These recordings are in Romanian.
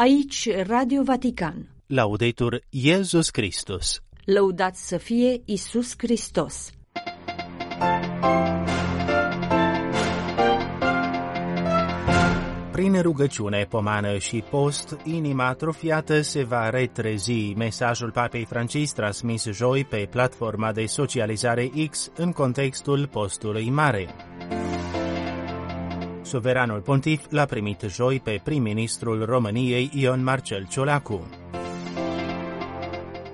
Aici, Radio Vatican. Laudetur Iesus Christus. Lăudat să fie Iisus Hristos. Prin rugăciune, pomană și post, inima atrofiată se va retrezi. Mesajul Papei Francis transmis joi pe platforma de socializare X în contextul postului mare. Suveranul pontif l-a primit joi pe prim-ministrul României Ion Marcel Ciolacu.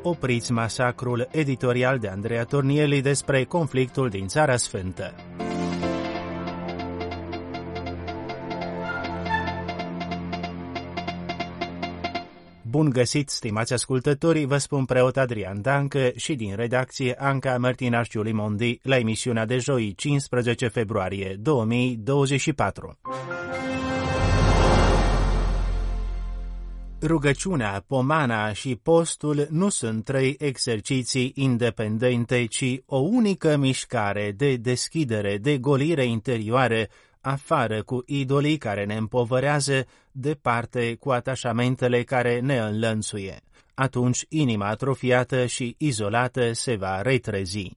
Opriți masacrul editorial de Andrea Tornieli despre conflictul din Țara Sfântă. Bun găsit, stimați ascultători, vă spun preot Adrian Dancă și din redacție Anca Mărtinaș Iulimondi la emisiunea de joi 15 februarie 2024. Rugăciunea, pomana și postul nu sunt trei exerciții independente, ci o unică mișcare de deschidere, de golire interioară, afară cu idolii care ne împovărează, departe cu atașamentele care ne înlănțuie. Atunci inima atrofiată și izolată se va retrezi.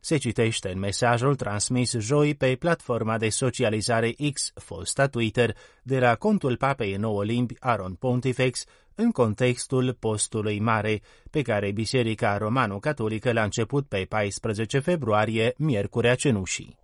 Se citește în mesajul transmis joi pe platforma de socializare X, fosta Twitter, de la contul Papei în 9 limbi Aron Pontifex, în contextul postului mare, pe care Biserica Romano-Catolică l-a început pe 14 februarie, Miercurea Cenușii.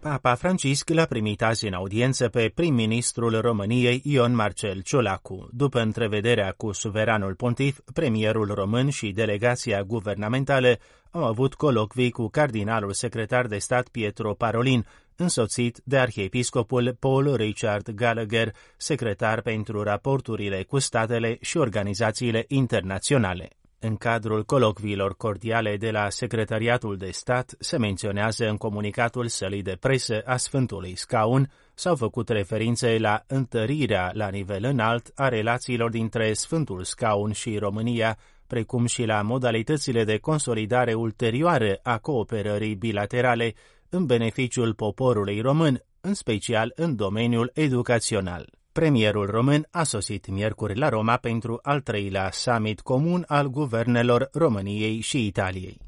Papa Francisc l-a primit azi în audiență pe prim-ministrul României Ion Marcel Ciolacu. După întrevederea cu suveranul pontif, premierul român și delegația guvernamentală au avut colocvii cu cardinalul secretar de stat Pietro Parolin, însoțit de arhiepiscopul Paul Richard Gallagher, secretar pentru raporturile cu statele și organizațiile internaționale. În cadrul colocviilor cordiale de la Secretariatul de Stat se menționează în comunicatul sălii de presă a Sfântului Scaun, s-au făcut referințe la întărirea la nivel înalt a relațiilor dintre Sfântul Scaun și România, precum și la modalitățile de consolidare ulterioare a cooperării bilaterale în beneficiul poporului român, în special în domeniul educațional. Premierul român a sosit miercuri la Roma pentru al treilea summit comun al guvernelor României și Italiei.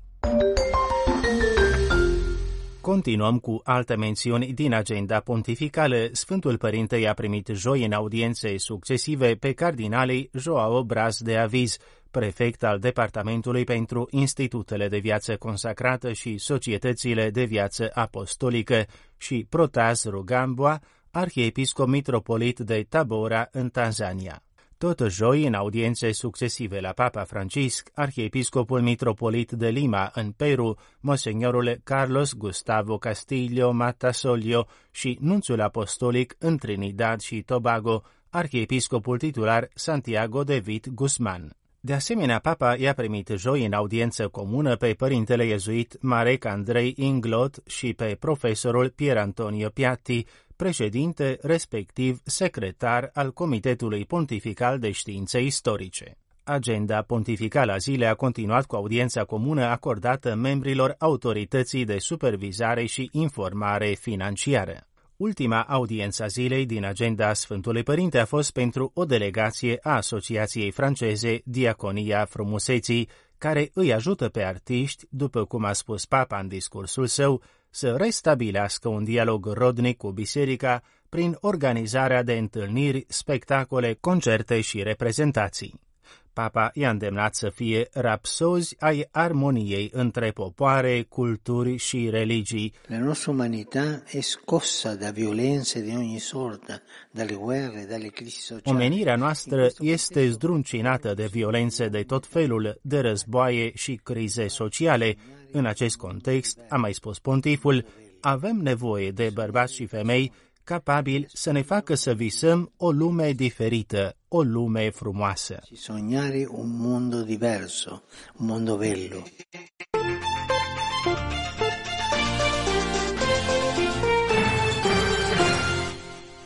Continuăm cu alte mențiuni din agenda pontificală. Sfântul Părinte i-a primit joi în audiențe succesive pe cardinalii João Braz de Aviz, prefect al Departamentului pentru Institutele de Viață Consacrată și Societățile de Viață Apostolică, și Protase Rugambwa, arhiepiscop mitropolit de Tabora în Tanzania. Tot joi, în audiențe succesive la Papa Francisc, arhiepiscopul mitropolit de Lima în Peru, monseniorul Carlos Gustavo Castillo Matasoglio, și nunțul apostolic în Trinidad și Tobago, arhiepiscopul titular Santiago de Vit Guzman. De asemenea, papa i-a primit joi în audiență comună pe părintele iezuit Marec Andrei Inglot și pe profesorul Pier Antonio Piatti, președinte, respectiv secretar al Comitetului Pontifical de Științe Istorice. Agenda pontificală a zilei a continuat cu audiența comună acordată membrilor Autorității de Supervizare și Informare Financiară. Ultima audiență a zilei din agenda Sfântului Părinte a fost pentru o delegație a Asociației franceze Diaconia Frumuseții, care îi ajută pe artiști, după cum a spus papa în discursul său, să restabilească un dialog rodnic cu biserica prin organizarea de întâlniri, spectacole, concerte și reprezentații. Papa i-a îndemnat să fie rapsozi ai armoniei între popoare, culturi și religii. La nostra umanità è scossa da violenze di ogni sorta, dalle guerre, dalle crisi sociali. Omenirea noastră este zdruncinată de violențe de tot felul, de războaie și crize sociale. În acest context, a mai spus pontiful, avem nevoie de bărbați și femei capabili să ne facă să visăm o lume diferită, o lume frumoasă. Sognare un mondo diverso, un mondo bello.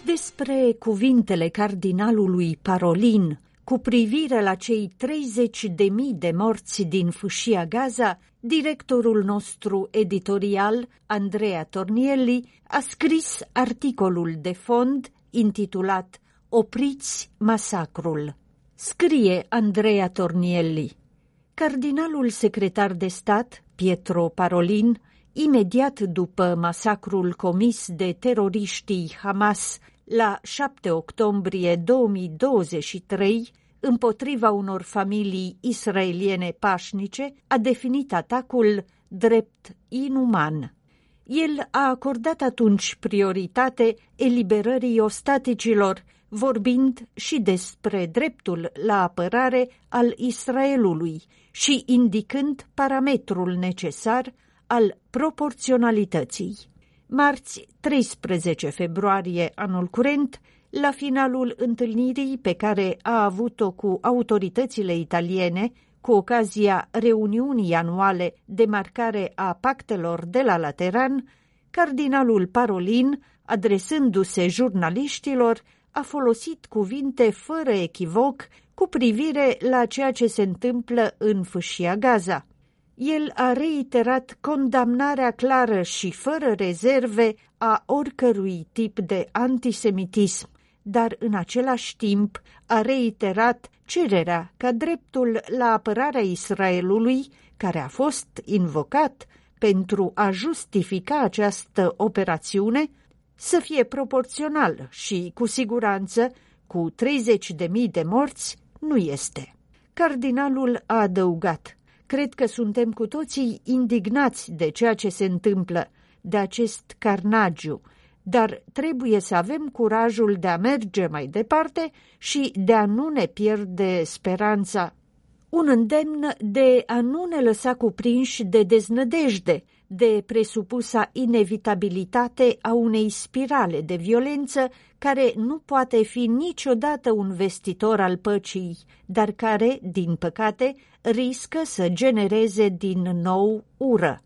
Despre cuvintele cardinalului Parolin cu privire la cei 30.000 de morți din fâșia Gaza, directorul nostru editorial, Andrea Tornieli, a scris articolul de fond intitulat Opriți masacrul, scrie Andrea Tornieli. Cardinalul secretar de stat, Pietro Parolin, imediat după masacrul comis de teroriștii Hamas la 7 octombrie 2023, împotriva unor familii israeliene pașnice, a definit atacul drept inuman. El a acordat atunci prioritate eliberării ostaticilor, vorbind și despre dreptul la apărare al Israelului și indicând parametrul necesar al proporționalității. Marți, 13 februarie anul curent, la finalul întâlnirii pe care a avut-o cu autoritățile italiene, cu ocazia reuniunii anuale de marcare a pactelor de la Lateran, cardinalul Parolin, adresându-se jurnaliștilor, a folosit cuvinte fără echivoc cu privire la ceea ce se întâmplă în fâșia Gaza. El a reiterat condamnarea clară și fără rezerve a oricărui tip de antisemitism, dar în același timp a reiterat cererea ca dreptul la apărarea Israelului, care a fost invocat pentru a justifica această operațiune, să fie proporțional și, cu siguranță, cu 30.000 de morți nu este. Cardinalul a adăugat: cred că suntem cu toții indignați de ceea ce se întâmplă, de acest carnagiu, dar trebuie să avem curajul de a merge mai departe și de a nu ne pierde speranța. Un îndemn de a nu ne lăsa cuprinși de deznădejde, de presupusa inevitabilitate a unei spirale de violență care nu poate fi niciodată un vestitor al păcii, dar care, din păcate, riscă să genereze din nou ură.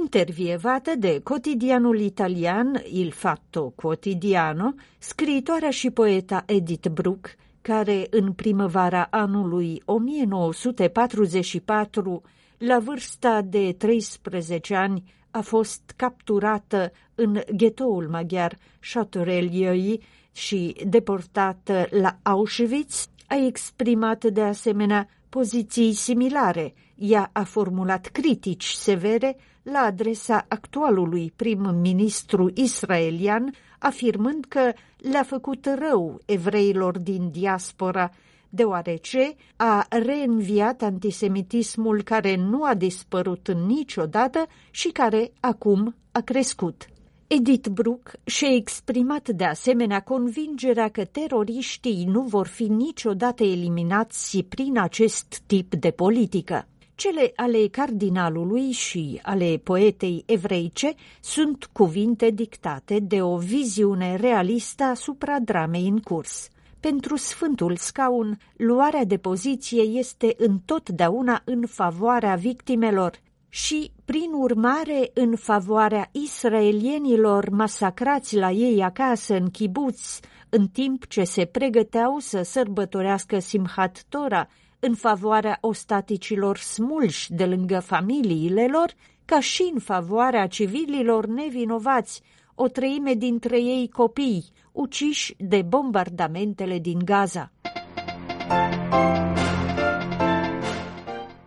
Intervievată de cotidianul italian Il Fatto Quotidiano, scriitoarea și poeta Edith Bruck, care în primăvara anului 1944, la vârsta de 13 ani, a fost capturată în ghetoul maghiar Șatoreliei și deportată la Auschwitz, a exprimat de asemenea poziții similare. Ea a formulat critici severe la adresa actualului prim-ministru israelian, afirmând că le-a făcut rău evreilor din diaspora, deoarece a reînviat antisemitismul care nu a dispărut niciodată și care acum a crescut. Edith Bruck și-a exprimat de asemenea convingerea că teroriștii nu vor fi niciodată eliminați prin acest tip de politică. Cele ale cardinalului și ale poetei evreice sunt cuvinte dictate de o viziune realistă asupra dramei în curs. Pentru Sfântul Scaun, luarea de poziție este întotdeauna în favoarea victimelor și, prin urmare, în favoarea israelienilor masacrați la ei acasă în chibuți, în timp ce se pregăteau să sărbătorească Simhat Tora, în favoarea ostaticilor smulși de lângă familiile lor, ca și în favoarea civililor nevinovați, o treime dintre ei copii, uciși de bombardamentele din Gaza.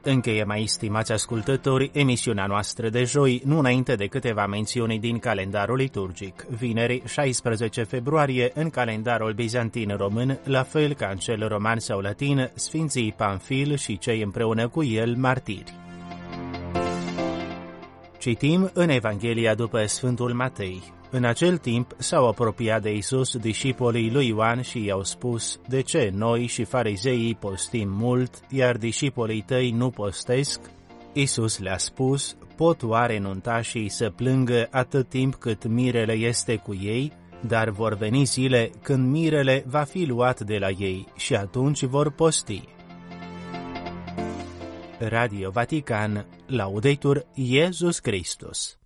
Încheie, mai stimați ascultători, emisiunea noastră de joi, nu înainte de câteva mențiuni din calendarul liturgic. Vineri, 16 februarie, în calendarul bizantin-român, la fel ca în cel roman sau latin, Sfinții Panfil și cei împreună cu el martiri. Citim în Evanghelia după Sfântul Matei. În acel timp s-au apropiat de Iisus discipolii lui Ioan și i-au spus: de ce noi și farizeii postim mult, iar discipolii tăi nu postesc? Iisus le-a spus: pot oare nuntașii să plângă atât timp cât mirele este cu ei? Dar vor veni zile când mirele va fi luat de la ei și atunci vor posti. Radio Vatican, Laudetur Iesus Christus.